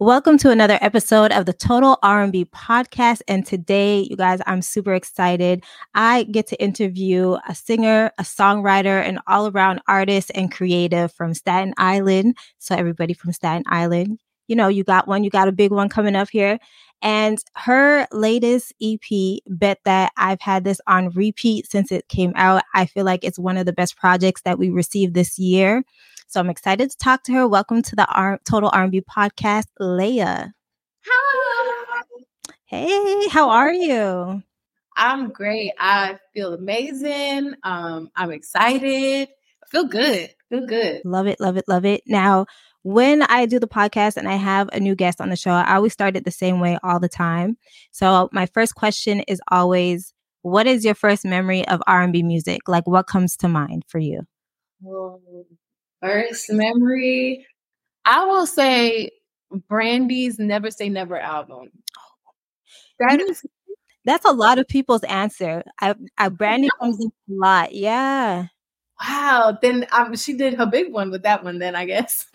Welcome to another episode of the Total R&B Podcast. And today, you guys, I'm super excited. I get to interview a singer, a songwriter, an all-around artist and creative from Staten Island. So everybody from Staten Island, you know, you got one, you got a big one coming up here. And her latest EP, Bet That, I've had this on repeat since it came out. I feel like it's one of the best projects that we received this year. So I'm excited to talk to her. Welcome to the Total R&B Podcast, LAYA. Hi. Hey, how are you? I'm great. I feel amazing. I'm excited. I feel good. Love it, love it. Now, when I do the podcast and I have a new guest on the show, I always start it the same way all the time. So my first question is always, what is your first memory of R&B music? Like, what comes to mind for you? Well, first memory, I will say Brandy's Never Say Never album. That's a lot of people's answer. Brandy comes in a lot. Yeah. Wow. Then she did her big one with that one then, I guess.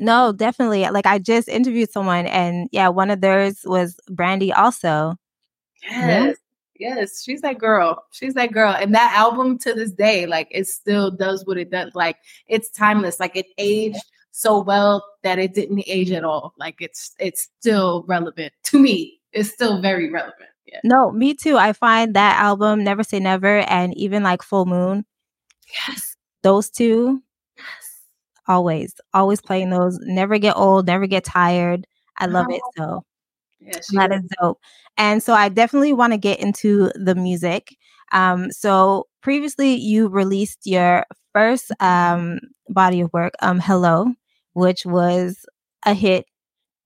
No, definitely. Like, I just interviewed someone and yeah, one of theirs was Brandy also. Yes. Mm-hmm. Yes, she's that girl. And that album to this day, like, it still does what it does. Like, it's timeless. Like, it aged so well that it didn't age at all. Like, it's still relevant to me. It's still very relevant. Yeah. No, me too. I find that album, Never Say Never, and even like Full Moon. Yes. Those two. Yes. Always playing those. Never get old. Never get tired. I love it. So. Yeah, that is dope. And so I definitely want to get into the music. So previously you released your first body of work, Hello, which was a hit.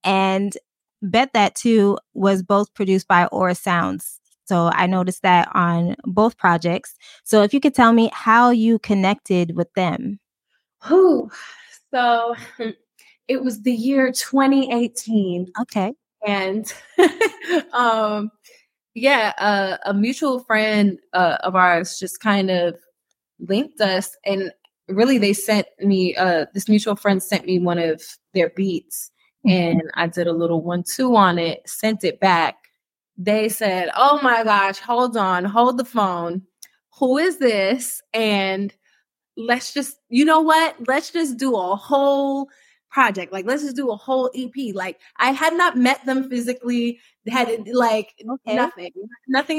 And Bet That Too was both produced by Aura Sounds. So I noticed that on both projects. So if you could tell me how you connected with them. So it was the year 2018. Okay. And a mutual friend of ours just kind of linked us, and really they sent me this mutual friend sent me one of their beats, and I did a little 1-2 on it, sent it back. They said, "Oh my gosh, hold on, hold the phone. Who is this? And let's just do a whole project. Like, let's just do a whole EP." Like, I had not met them physically, nothing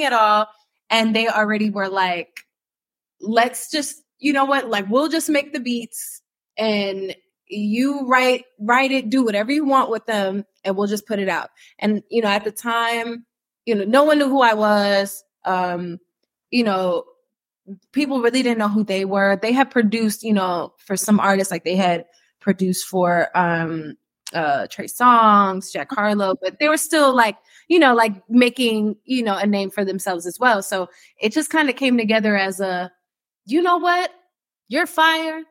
at all. And they already were like, "Let's just, we'll just make the beats and you write it, do whatever you want with them, and we'll just put it out." And, at the time, no one knew who I was. People really didn't know who they were. They had produced, for some artists, like they had produced for Trey Songz, Jack Harlow, but they were still like, making, a name for themselves as well. So it just kind of came together as a, you're fire,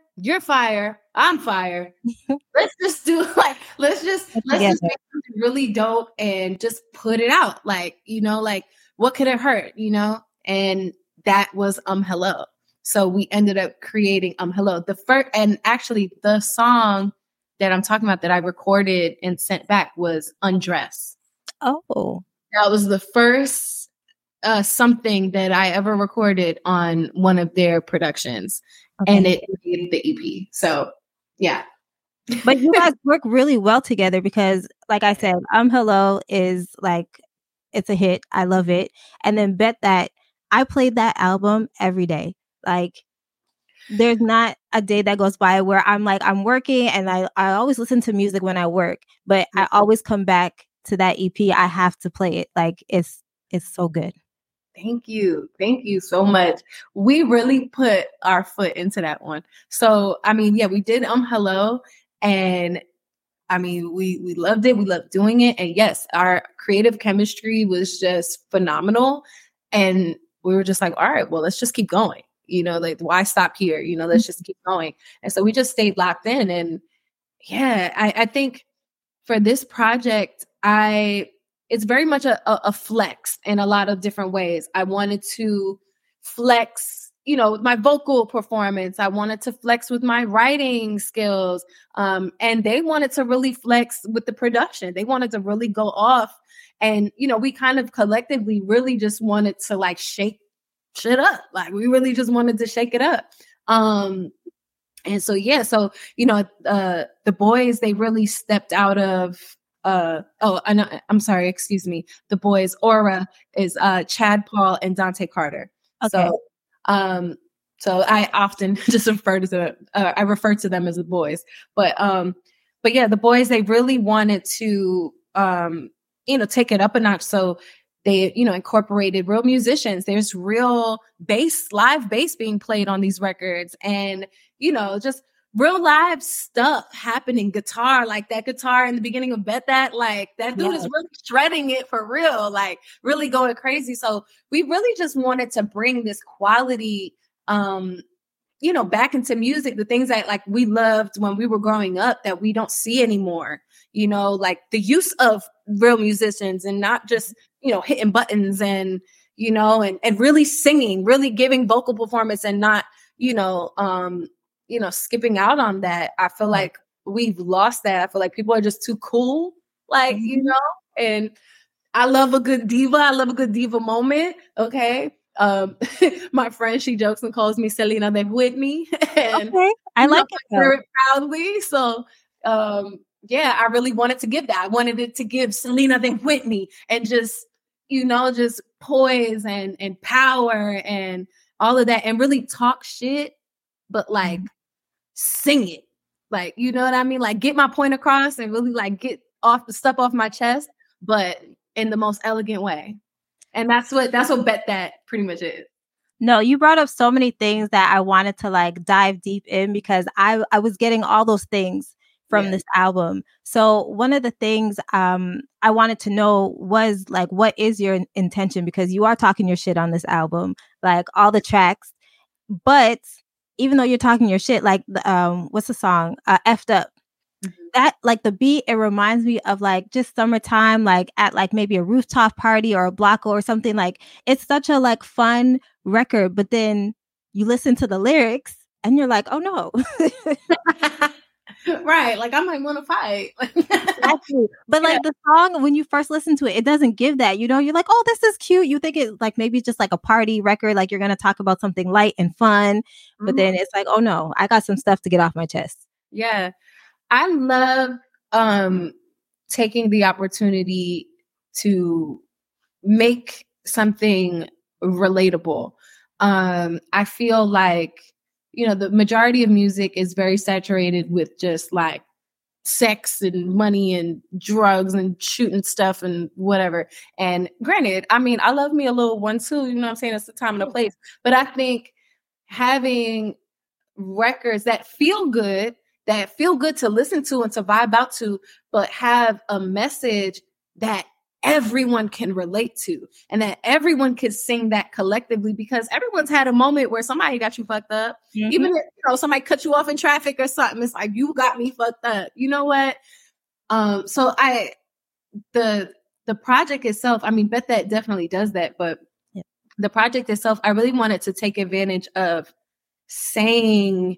I'm fire. Let's just make something really dope and just put it out. Like, what could it hurt, And that was Hello. So we ended up creating Hello. The song that I'm talking about that I recorded and sent back was Undress. Oh. That was the first something that I ever recorded on one of their productions. Okay. And it made the EP. So, yeah. But you guys work really well together because, like I said, Hello is like, it's a hit. I love it. And then Bet That, I played that album every day. Like, there's not a day that goes by where I'm like, I'm working, and I always listen to music when I work, but I always come back to that EP. I have to play it. Like, it's so good. Thank you. Thank you so much. We really put our foot into that one. So, we did Hello, and we loved it. We loved doing it. And yes, our creative chemistry was just phenomenal. And we were just like, all right, well, let's just keep going. Why stop here? Let's just keep going. And so we just stayed locked in. And yeah, I think for this project, it's very much a flex in a lot of different ways. I wanted to flex you know, my vocal performance. I wanted to flex with my writing skills. And they wanted to really flex with the production. They wanted to really go off. And, you know, we kind of collectively really just wanted to like shake shit up. Like we really just wanted to shake it up. And so, yeah, so, you know, the boys, they really stepped out of, the boys' aura is Chad, Paul, and Dante Carter. Okay. So I often just refer to them as the boys, but yeah, the boys, they really wanted to, you know, take it up a notch. So they, you know, incorporated real musicians. There's real bass, live bass being played on these records, and, you know, just real live stuff happening. Guitar, like that guitar in the beginning of Bet That, like that dude is really shredding it for real, like really going crazy. So we really just wanted to bring this quality, you know, back into music, the things that like we loved when we were growing up that we don't see anymore, you know, like the use of real musicians and not just, you know, hitting buttons and, you know, and really singing, really giving vocal performance and not, you know, you know, skipping out on that. I feel like we've lost that. I feel like people are just too cool, like, you know, and I love a good diva. I love a good diva moment. Okay. My friend, she jokes and calls me Selena de Whitney. And okay. I like it proudly. So, yeah, I really wanted to give that. I wanted it to give Selena de Whitney and just, you know, just poise and power and all of that and really talk shit, but like, sing it, like, you know what I mean, like get my point across and really like get off the stuff off my chest, but in the most elegant way. And that's what Bet That pretty much is. No, you brought up so many things that I wanted to like dive deep in, because I was getting all those things from this album. So one of the things I wanted to know was like, what is your intention? Because you are talking your shit on this album, like all the tracks, but even though you're talking your shit, like, what's the song? F'd Up. Mm-hmm. That, like the beat, it reminds me of like just summertime, like at like maybe a rooftop party or a block or something. Like it's such a like fun record, but then you listen to the lyrics and you're like, oh no. Right. Like I might want to fight. Exactly. But like the song, when you first listen to it, it doesn't give that, you know, you're like, oh, this is cute. You think it's like maybe just like a party record, like you're going to talk about something light and fun. Mm-hmm. But then it's like, oh no, I got some stuff to get off my chest. Yeah. I love taking the opportunity to make something relatable. I feel like, you know, the majority of music is very saturated with just like sex and money and drugs and shooting stuff and whatever. And granted, I mean, I love me a little one too, you know what I'm saying? It's the time and the place. But I think having records that feel good to listen to and to vibe out to, but have a message that everyone can relate to and that everyone could sing that collectively, because everyone's had a moment where somebody got you fucked up. Mm-hmm. Even if, you know, somebody cut you off in traffic or something, it's like, you got me fucked up. You know what? So the project itself, I mean, Bet That definitely does that, but the project itself, I really wanted to take advantage of saying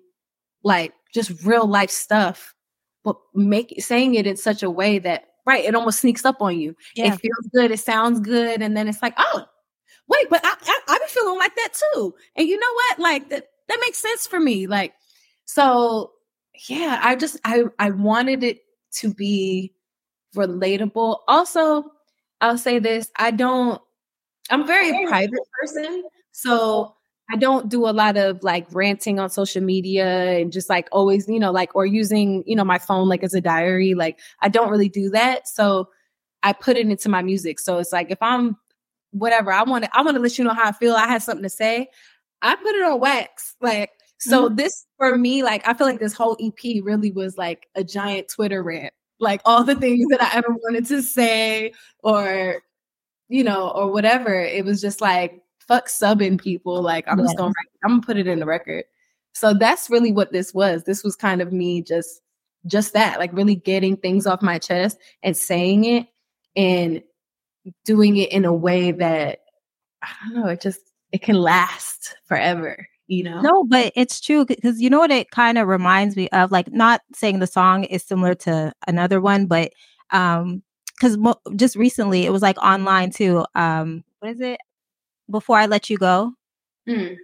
like just real life stuff, but saying it in such a way that, right, it almost sneaks up on you. Yeah. It feels good. It sounds good. And then it's like, oh, wait, but I be feeling like that too. And you know what? Like that makes sense for me. Like, so yeah, I wanted it to be relatable. Also, I'll say this. I'm a very private person. So I don't do a lot of like ranting on social media and just like always, you know, like, or using, you know, my phone, like as a diary, like I don't really do that. So I put it into my music. So it's like, if I'm whatever, I want to let you know how I feel. I have something to say. I put it on wax. Like, so this for me, like, I feel like this whole EP really was like a giant Twitter rant, like all the things that I ever wanted to say or, you know, or whatever. It was just like, fuck subbing people. Like I'm just going, I'm gonna put it in the record. So that's really what this was. This was kind of me just that, like really getting things off my chest and saying it and doing it in a way that, I don't know, it can last forever. you know? No, but it's true, because you know what it kind of reminds me of? Like, not saying the song is similar to another one, but because just recently it was like online too. What is it? Before I Let You Go. Mm.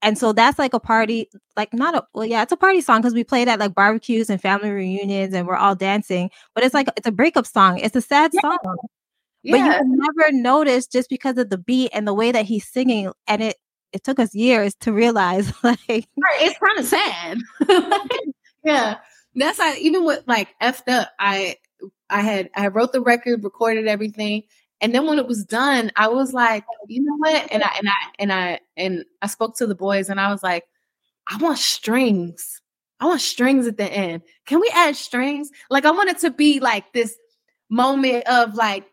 And so that's like a party, like not a, well, yeah, it's a party song because we play that like barbecues and family reunions and we're all dancing. But it's like, it's a breakup song. It's a sad song. Yeah. But you can never notice just because of the beat and the way that he's singing. And it took us years to realize, like, it's kind of sad. Yeah. That's not, even with like F'd Up, I wrote the record, recorded everything. And then when it was done, I was like, you know what? And I spoke to the boys and I was like, I want strings at the end. Can we add strings? Like, I want it to be like this moment of like,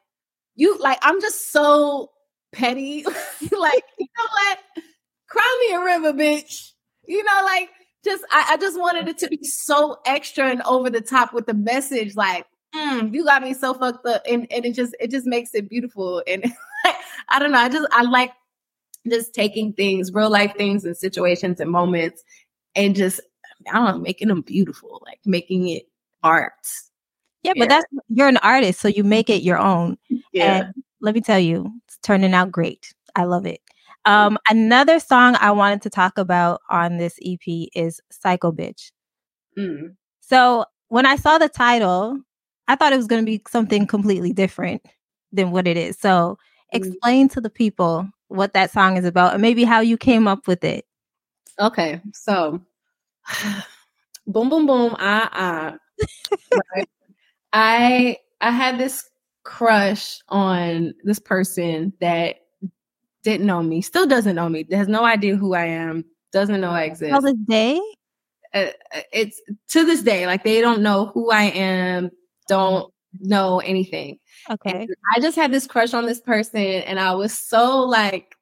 you, like, I'm just so petty. Like, you know what? Cry me a river, bitch. You know, like, just, I just wanted it to be so extra and over the top with the message. Like, you got me so fucked up, and it just makes it beautiful. And I don't know, I like just taking things, real life things and situations and moments, and just, I don't know, making them beautiful, like making it art. Yeah, yeah. But you're an artist, so you make it your own. Yeah. And let me tell you, it's turning out great. I love it. Another song I wanted to talk about on this EP is Psycho Bitch. Mm. So when I saw the title, I thought it was going to be something completely different than what it is. So explain to the people what that song is about and maybe how you came up with it. Okay. So boom, boom, boom. Right? I had this crush on this person that didn't know me, still doesn't know me, has no idea who I am, doesn't know I exist. Till this day? It's to this day. Like, they don't know who I am. Don't know anything. Okay. And I just had this crush on this person, and I was so like,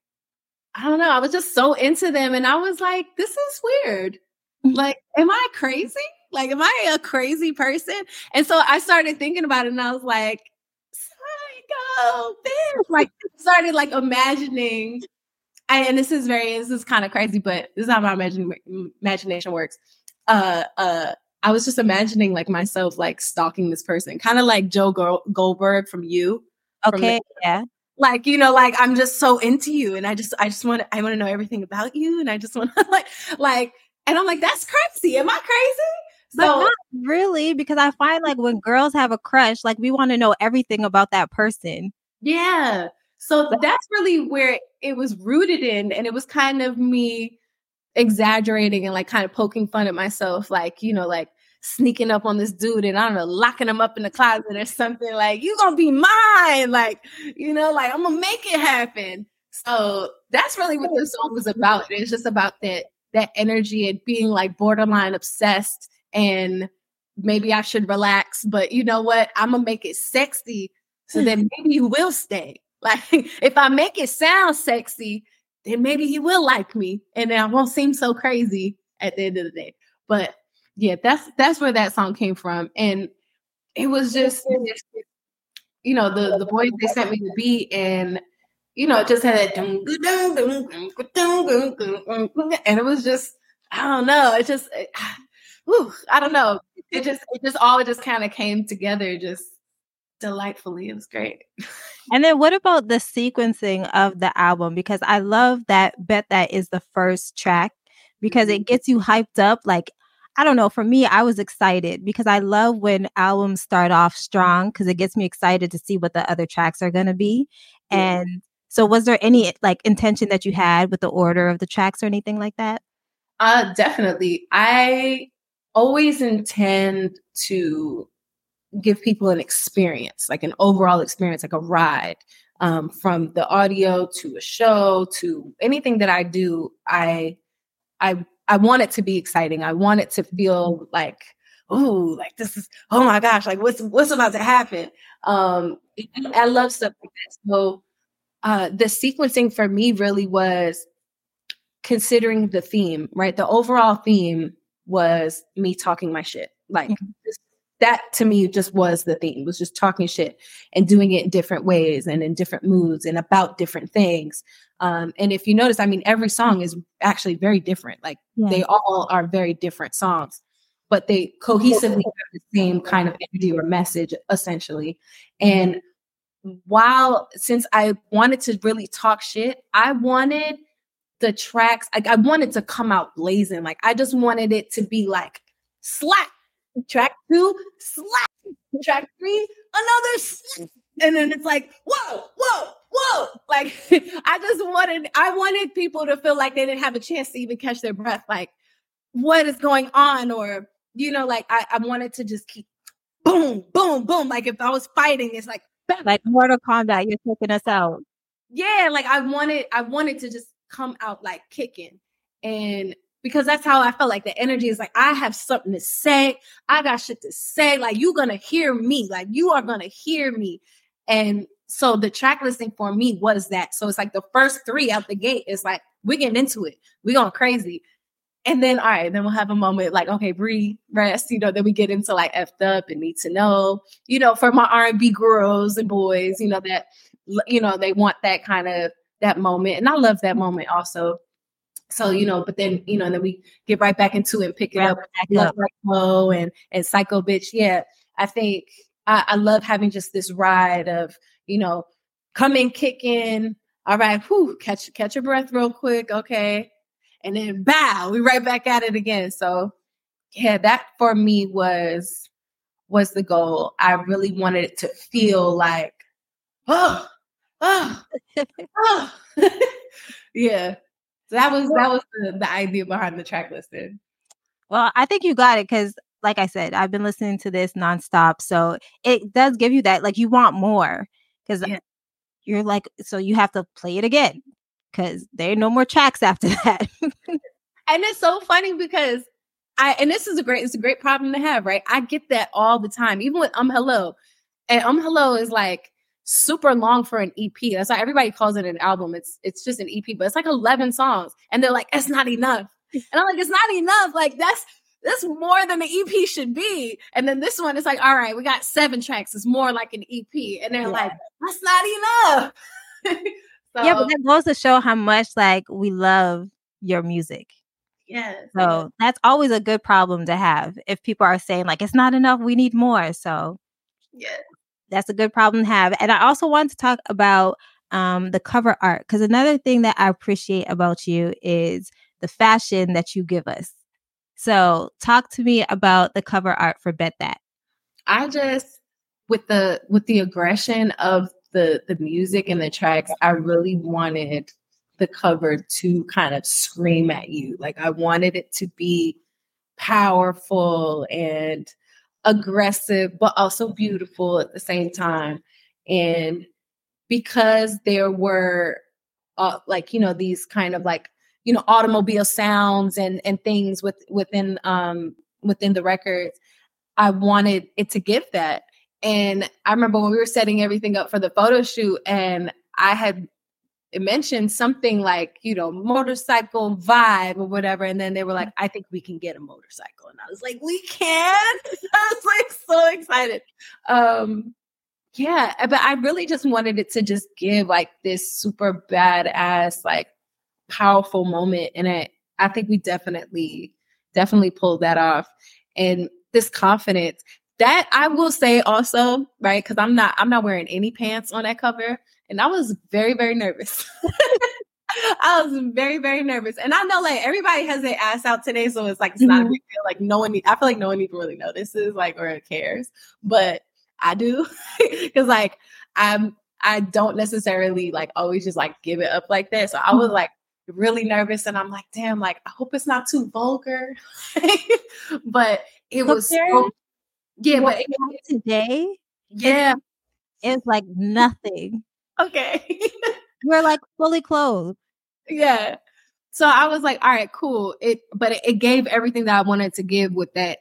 I don't know, I was just so into them, and I was like, this is weird. Like, am I crazy? Like, am I a crazy person? And so I started thinking about it, and I was like, psycho bitch. Like, started like imagining, and this is kind of crazy, but this is how my imagination works. I was just imagining like myself like stalking this person, kind of like Joe Goldberg from You. Okay, yeah. Like, you know, like, I'm just so into you, and I want to know everything about you, and I just want to like, and I'm like, that's crazy. Am I crazy? So, but not really, because I find like when girls have a crush, like we want to know everything about that person. Yeah. So that's really where it was rooted in, and it was kind of me exaggerating and like kind of poking fun at myself, like, you know, like sneaking up on this dude and I don't know, locking him up in the closet or something, like, you gonna be mine, like, you know, like, I'm gonna make it happen. So that's really what the song was about. It's just about that energy and being like borderline obsessed, and maybe I should relax, but you know what, I'm gonna make it sexy so that maybe you will stay. Like, if I make it sound sexy, then maybe he will like me, and then I won't seem so crazy at the end of the day. But yeah, that's where that song came from. And it was just, you know, the boys, they sent me the beat, and, you know, it just had that, and it was just, I don't know. It just, I don't know. It just all just kind of came together just delightfully. It was great. And then what about the sequencing of the album? Because I love that Bet That is the first track, because it gets you hyped up. Like, I don't know, for me, I was excited because I love when albums start off strong, because it gets me excited to see what the other tracks are going to be. Yeah. And so was there any like intention that you had with the order of the tracks or anything like that? Definitely. I always intend to give people an experience, like an overall experience, like a ride, from the audio to a show to anything that I do. I want it to be exciting. I want it to feel like, ooh, like this is, oh my gosh, like what's about to happen. I love stuff like that. So the sequencing for me really was considering the theme, right? The overall theme was me talking my shit, like. Mm-hmm. that to me just was the theme, was just talking shit and doing it in different ways and in different moods and about different things. And if you notice, I mean, every song is actually very different. Like they all are very different songs, but they cohesively have the same kind of energy or message essentially. And while, since I wanted to really talk shit, I wanted the tracks, I wanted to come out blazing. Like, I just wanted it to be like, slap, track two, slap, track three, another slap. And then it's like, whoa, whoa, whoa. Like, I wanted people to feel like they didn't have a chance to even catch their breath. Like, what is going on? Or, you know, like, I wanted to just keep boom, boom, boom. Like, if I was fighting, it's like, bam. Like Mortal Kombat, you're taking us out. Yeah, like I wanted to just come out like kicking. And because that's how I felt. Like the energy is like, I have something to say. I got shit to say. Like, you're going to hear me. Like, you are going to hear me. And so the track listing for me was that. So it's like the first three out the gate is like, we're getting into it. We're going crazy. And then, all right, then we'll have a moment like, okay, breathe, rest, you know, then we get into like F'd Up and Need to Know, you know, for my R&B girls and boys, you know, that, you know, they want that kind of, that moment. And I love that moment also. So, you know, but then, you know, and then we get right back into it and pick it up. And Psycho Bitch. Yeah. I think I love having just this ride of, you know, come in, kick in. All right. Whew, catch your breath real quick. Okay. And then bow, we right back at it again. So yeah, that for me was the goal. I really wanted it to feel like, oh. Yeah. So that was the idea behind the track listing. Well, I think you got it, because like I said, I've been listening to this nonstop. So it does give you that, like, you want more, because you're like, so you have to play it again, because there are no more tracks after that. And it's so funny because it's a great problem to have, right? I get that all the time, even with Hello. And Hello is like super long for an EP. That's why everybody calls it an album. It's just an EP, but it's like 11 songs. And they're like, it's not enough. And I'm like, it's not enough. Like, that's more than an EP should be. And then this one is like, all right, we got 7 tracks. It's more like an EP. And they're like, that's not enough. So, yeah, but that goes to show how much, like, we love your music. Yeah. So that's always a good problem to have. If people are saying, like, it's not enough, we need more. So yeah, that's a good problem to have. And I also want to talk about the cover art, because another thing that I appreciate about you is the fashion that you give us. So talk to me about the cover art for Bet That. I just, with the aggression of the music and the tracks, I really wanted the cover to kind of scream at you. Like, I wanted it to be powerful and aggressive, but also beautiful at the same time. And because there were like, you know, these kind of like, you know, automobile sounds and things within the records, I wanted it to give that. And I remember when we were setting everything up for the photo shoot, and I had mentioned something like, you know, motorcycle vibe or whatever. And then they were like, I think we can get a motorcycle. And I was like, we can? I was like, so excited. Yeah, but I really just wanted it to just give like this super badass, like powerful moment. And I think we definitely pulled that off. And this confidence, that I will say also, right? Because I'm not wearing any pants on that cover. And I was very, very nervous. I was very, very nervous. And I know, like, everybody has their ass out today. So it's like, it's not a big deal. Like, I feel like no one even really notices, like, or cares. But I do. Because, like, I don't necessarily, like, always just, like, give it up like that. So I was, like, really nervous. And I'm like, damn, like, I hope it's not too vulgar. But it was so... Yeah, but today, yeah, it's like nothing. Okay. We're like fully clothed. Yeah. So I was like, all right, cool. But it gave everything that I wanted to give, with that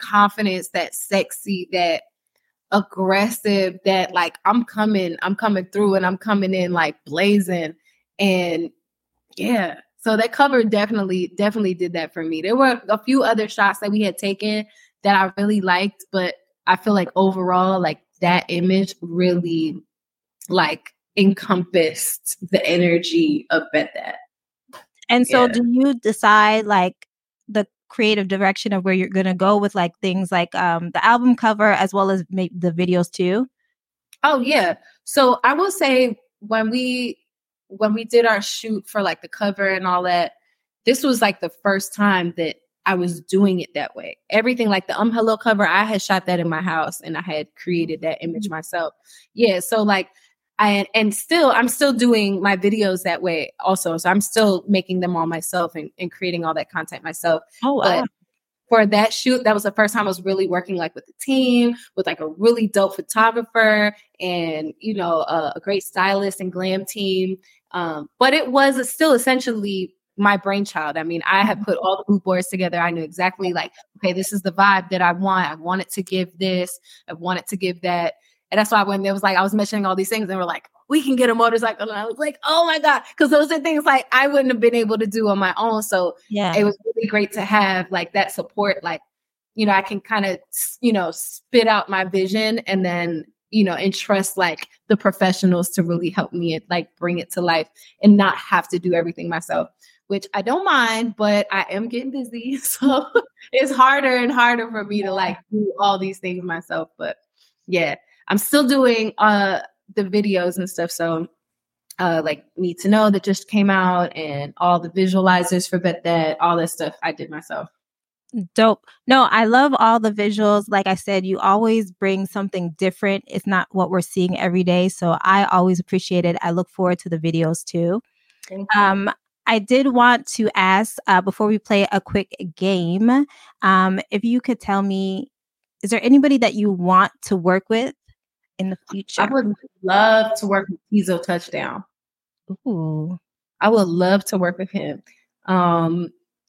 confidence, that sexy, that aggressive, that like, I'm coming through, and I'm coming in like blazing. And yeah. So that cover definitely did that for me. There were a few other shots that we had taken that I really liked, but I feel like overall, like that image really like encompassed the energy of Bet That. And so do you decide like the creative direction of where you're going to go with like things like the album cover as well as maybe the videos too? Oh, yeah. So I will say when we did our shoot for like the cover and all that, this was like the first time that I was doing it that way. Everything like the Hello cover, I had shot that in my house and I had created that image myself. Yeah. So like I'm still doing my videos that way also. So I'm still making them all myself and creating all that content myself. Oh, wow. But for that shoot, that was the first time I was really working like with the team, with like a really dope photographer and, you know, a great stylist and glam team. But it was still essentially my brainchild. I mean, I had put all the mood boards together. I knew exactly like, okay, this is the vibe that I want. I want it to give this. I want it to give that. And that's why when there was like, I was mentioning all these things and we're like, we can get a motorcycle. And I was like, oh my God. Cause those are things like I wouldn't have been able to do on my own. So It was really great to have like that support. Like, you know, I can kind of, you know, spit out my vision and then, you know, entrust like the professionals to really help me and like bring it to life and not have to do everything myself, which I don't mind, but I am getting busy. So it's harder and harder for me to like do all these things myself. But yeah, I'm still doing the videos and stuff. So like Need to Know that just came out and all the visualizers for Bet That, all that stuff I did myself. Dope. No, I love all the visuals. Like I said, you always bring something different. It's not what we're seeing every day. So I always appreciate it. I look forward to the videos too. Thank you. I did want to ask before we play a quick game, if you could tell me, is there anybody that you want to work with in the future? I would love to work with Tezo Touchdown. Ooh, I would love to work with him.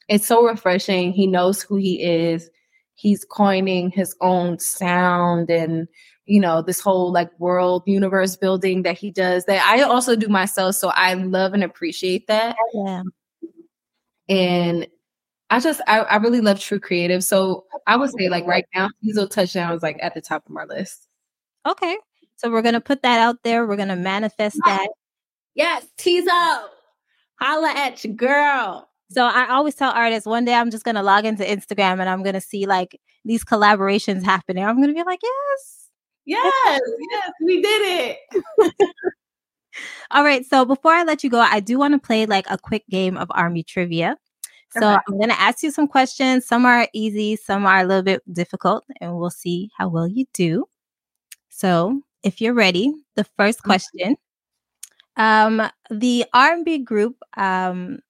It's so refreshing. He knows who he is. He's coining his own sound and, you know, this whole like world universe building that he does that I also do myself. So I love and appreciate that. Yeah. And I really love true creative. So I would say like right now, Tezo Touchdown is like at the top of our list. Okay. So we're going to put that out there. We're going to manifest that. Yes. Tezo, holla at your girl. So I always tell artists one day I'm just going to log into Instagram and I'm going to see like these collaborations happening. I'm going to be like, yes, we did it. All right. So before I let you go, I do want to play like a quick game of Army trivia. So okay. I'm going to ask you some questions. Some are easy. Some are a little bit difficult and we'll see how well you do. So if you're ready, the first question. The R&B group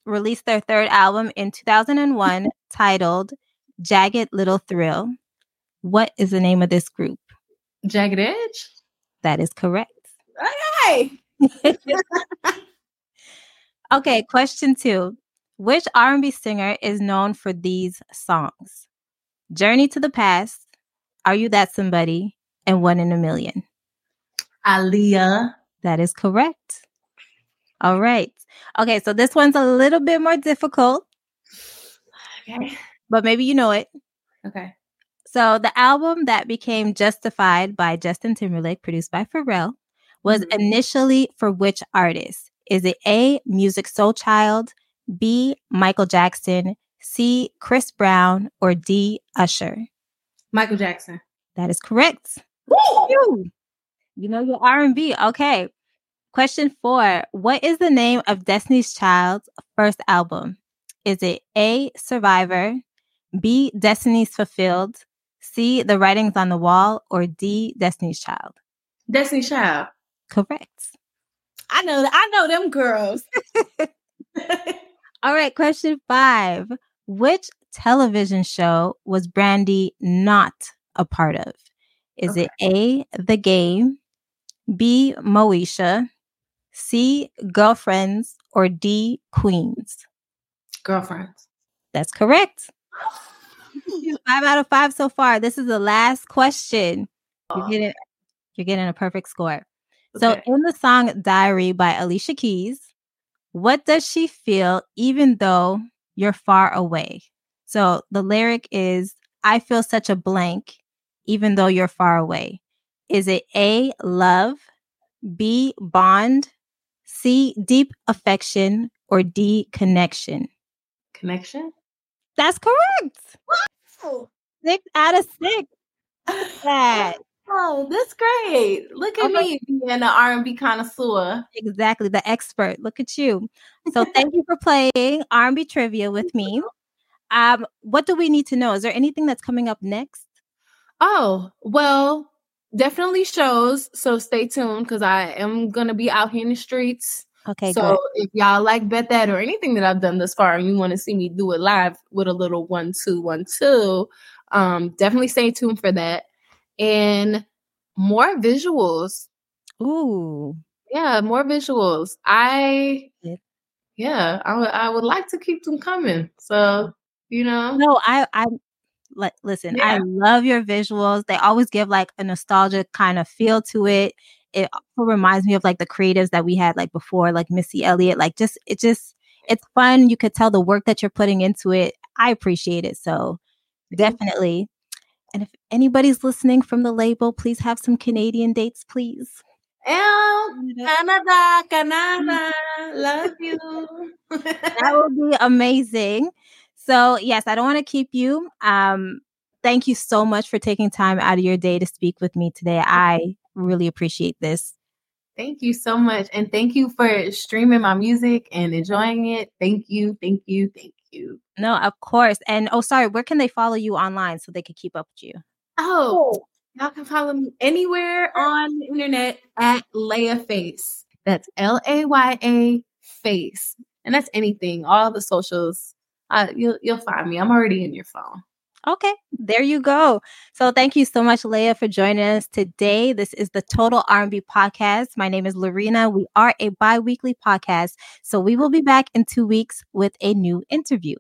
released their third album in 2001 titled Jagged Little Thrill. What is the name of this group? Jagged Edge? That is correct. Okay. Okay, question 2. Which R&B singer is known for these songs? Journey to the Past, Are You That Somebody, and One in a Million. Aaliyah. That is correct. All right. Okay, so this one's a little bit more difficult. Okay. But maybe you know it. Okay. So the album that became Justified by Justin Timberlake, produced by Pharrell, was initially for which artist? Is it A, Music Soul Child, B, Michael Jackson, C, Chris Brown, or D, Usher? Michael Jackson. That is correct. Woo! You know your R&B. Okay. Question 4. What is the name of Destiny's Child's first album? Is it A, Survivor, B, Destiny's Fulfilled, C, The Writings on the Wall, or D, Destiny's Child? Destiny's Child. Correct. I know them girls. All right. Question 5. Which television show was Brandy not a part of? Is it A, The Game, B, Moesha, C, Girlfriends, or D, Queens? Girlfriends. That's correct. 5 out of 5 so far. This is the last question. You're getting a perfect score. Okay. So in the song Diary by Alicia Keys, what does she feel even though you're far away? So the lyric is, I feel such a blank, even though you're far away? Is it A, love, B, bond, C, deep affection, or D, connection? Connection? That's correct. Wow. 6 out of 6. That. Oh, that's great. Look at me being an R&B connoisseur. Exactly. The expert. Look at you. So thank you for playing R&B trivia with me. What do we need to know? Is there anything that's coming up next? Oh, well, definitely shows. So stay tuned because I am going to be out here in the streets. Okay. So if y'all like Bet That or anything that I've done this far and you want to see me do it live with a little 1-2-1-2, definitely stay tuned for that. And more visuals. Ooh. Yeah, more visuals. I would like to keep them coming. So, you know. No, listen, yeah. I love your visuals. They always give like a nostalgic kind of feel to it. It also reminds me of like the creatives that we had like before, like Missy Elliott. Like just it's fun. You could tell the work that you're putting into it. I appreciate it. So definitely. And if anybody's listening from the label, please have some Canadian dates, please. Canada, love you. That would be amazing. So, yes, I don't want to keep you. Thank you so much for taking time out of your day to speak with me today. I really appreciate this. Thank you so much. And thank you for streaming my music and enjoying it. Thank you. Thank you. Thank you. You. No, of course. And where can they follow you online so they can keep up with you? Oh, y'all can follow me anywhere on the internet at LAYA Face. That's LAYA Face. And that's anything, all the socials. You'll find me. I'm already in your phone. Okay, there you go. So thank you so much, LAYA, for joining us today. This is the Total R&B Podcast. My name is Lorena. We are a bi-weekly podcast, so we will be back in 2 weeks with a new interview.